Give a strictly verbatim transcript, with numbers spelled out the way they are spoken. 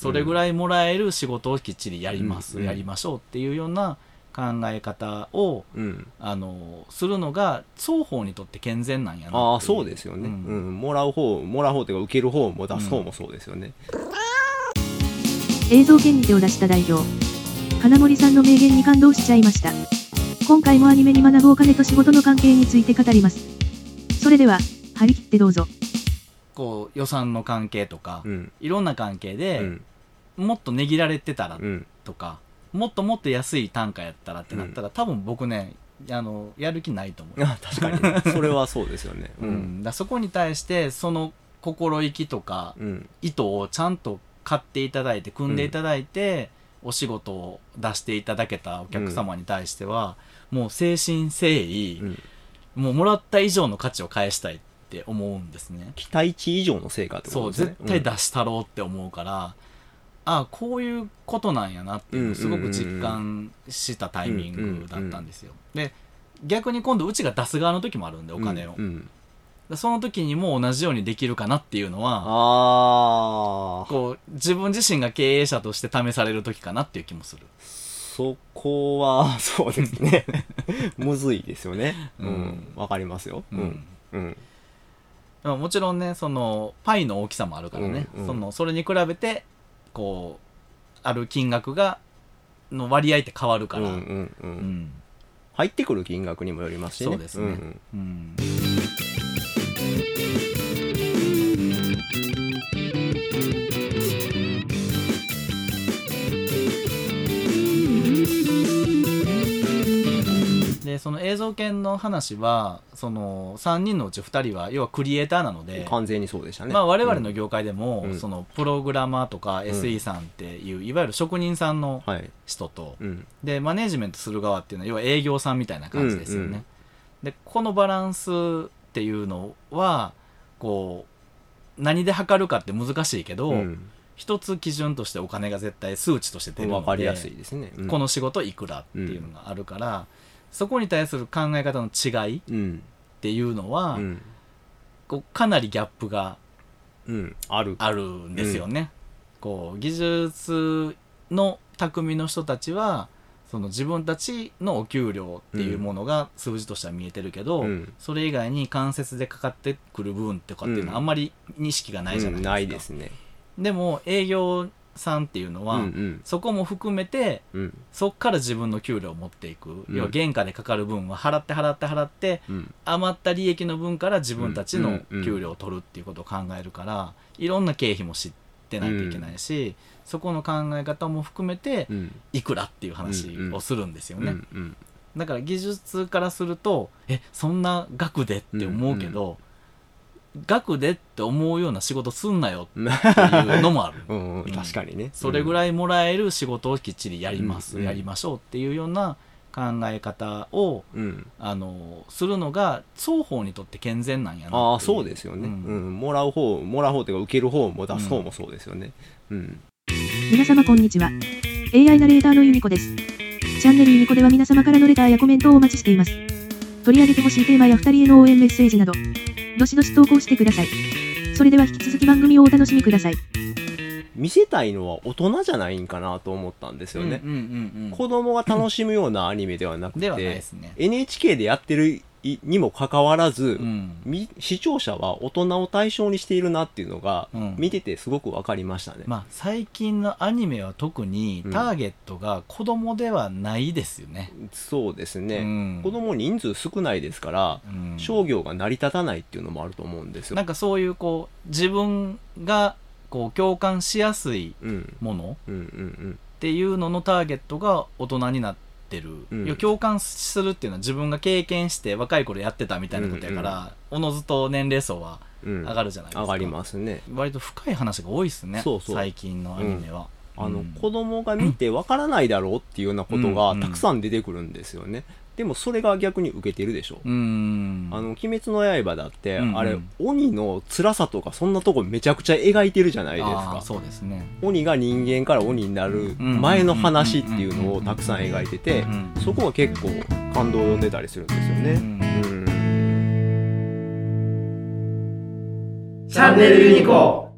それぐらいもらえる仕事をきっちりやります、うん、やりましょうっていうような考え方を、うん、あのするのが双方にとって健全なんやなっていう。ああそうですよね、うんうん、もらう方もらう方というか受ける方も出す方もそうですよね、うん、映像権利手を出した代表金森さんの名言に感動しちゃいました。今回もアニメに学ぶお金と仕事の関係について語ります。それでは張り切ってどうぞ。こう予算の関係とか、うん、いろんな関係で、うん、もっと値切られてたらとか、うん、もっともっと安い単価やったらってなったら、うん、多分僕ねあのやる気ないと思う。あ確かにそれはそうですよね、うんうん、だそこに対してその心意気とか、うん、意図をちゃんと買っていただいて組んでいただいて、うんお仕事を出していただけたお客様に対しては、うん、もう誠心誠意、うん、もうもらった以上の価値を返したいって思うんですね。期待値以上の成果ってことですね。そう絶対出したろうって思うから、うん、ああこういうことなんやなっていうのをすごく実感したタイミングだったんですよ。で逆に今度うちが出す側の時もあるんでお金を、うんうんその時にも同じようにできるかなっていうのはあこう自分自身が経営者として試される時かなっていう気もする。そこはそうですねむずいですよね、うんうん、分かりますよ、うんうん、でももちろんねそのパイの大きさもあるからね、うんうん、そのそれに比べてこうある金額がの割合って変わるから、うんうんうんうん、入ってくる金額にもよりますしね。そうですね、うんうんでその映像研の話はそのさんにんのうちふたりは要はクリエイターなので完全にそうでしたね、まあ、我々の業界でも、うん、そのプログラマーとか エスイー さんっていう、うん、いわゆる職人さんの人と、はいうん、でマネジメントする側っていうのは要は営業さんみたいな感じですよね、うんうん、でこのバランスっていうのはこう何で測るかって難しいけど、うん、一つ基準としてお金が絶対数値として出るので分かりやすいですね、うん、この仕事いくらっていうのがあるから、うん、そこに対する考え方の違いっていうのは、うん、こうかなりギャップがあるんですよね、うん、こう技術の匠の人たちはその自分たちのお給料っていうものが数字としては見えてるけど、うん、それ以外に間接でかかってくる分とかっていうのはあんまり認識がないじゃないですか、うんうん、ないですね。でも営業さんっていうのは、うんうん、そこも含めて、うん、そこから自分の給料を持っていく、うん、要は原価でかかる分は払って払って払って、うん、余った利益の分から自分たちの給料を取るっていうことを考えるからいろんな経費も知ってってないといけないし、うん、そこの考え方も含めて、うん、いくらっていう話をするんですよね、うんうん、だから技術からするとえそんな額でって思うけど、うんうん、額でって思うような仕事すんなよっていうのもあるうん、うん、確かにねそれぐらいもらえる仕事をきっちりやります、うん、やりましょうっていうような考え方を、うん、あのするのが双方にとって健全なんやな。ああそうですよね、うんうん、もらう方もらう方というか受ける方も出す方もそうですよね、うんうん、皆様こんにちは エーアイ ナレーターのユニコです。チャンネルユニコでは皆様からのレターやコメントをお待ちしています。取り上げてほしいテーマやふたりへの応援メッセージなどどしどし投稿してください。それでは引き続き番組をお楽しみください。見せたいのは大人じゃないんかなと思ったんですよね、うんうんうんうん、子供が楽しむようなアニメではなくてではないですね、エヌエイチケー でやってるにもかかわらず、うん、視聴者は大人を対象にしているなっていうのが見ててすごく分かりましたね、うんまあ、最近のアニメは特にターゲットが子供ではないですよね、うん、そうですね、うん、子供人数少ないですから、うん、商業が成り立たないっていうのもあると思うんですよ。なんかそういうこう自分がこう共感しやすいものっていうののターゲットが大人になってる、うん、共感するっていうのは自分が経験して若い頃やってたみたいなことやから、うんうん、おのずと年齢層は上がるじゃないですか、うん、上がりますね。割と深い話が多いですね。そうそう最近のアニメは、うん、あの子供が見てわからないだろうっていうようなことがたくさん出てくるんですよね、うんうん、でもそれが逆に受けてるでしょ。うーんあの鬼滅の刃だって、うんうん、あれ鬼の辛さとかそんなとこめちゃくちゃ描いてるじゃないですか。あそうですね。鬼が人間から鬼になる前の話っていうのをたくさん描いてて、うんうん、そこは結構感動を呼んでたりするんですよね、うんうん、チャンネルユニコ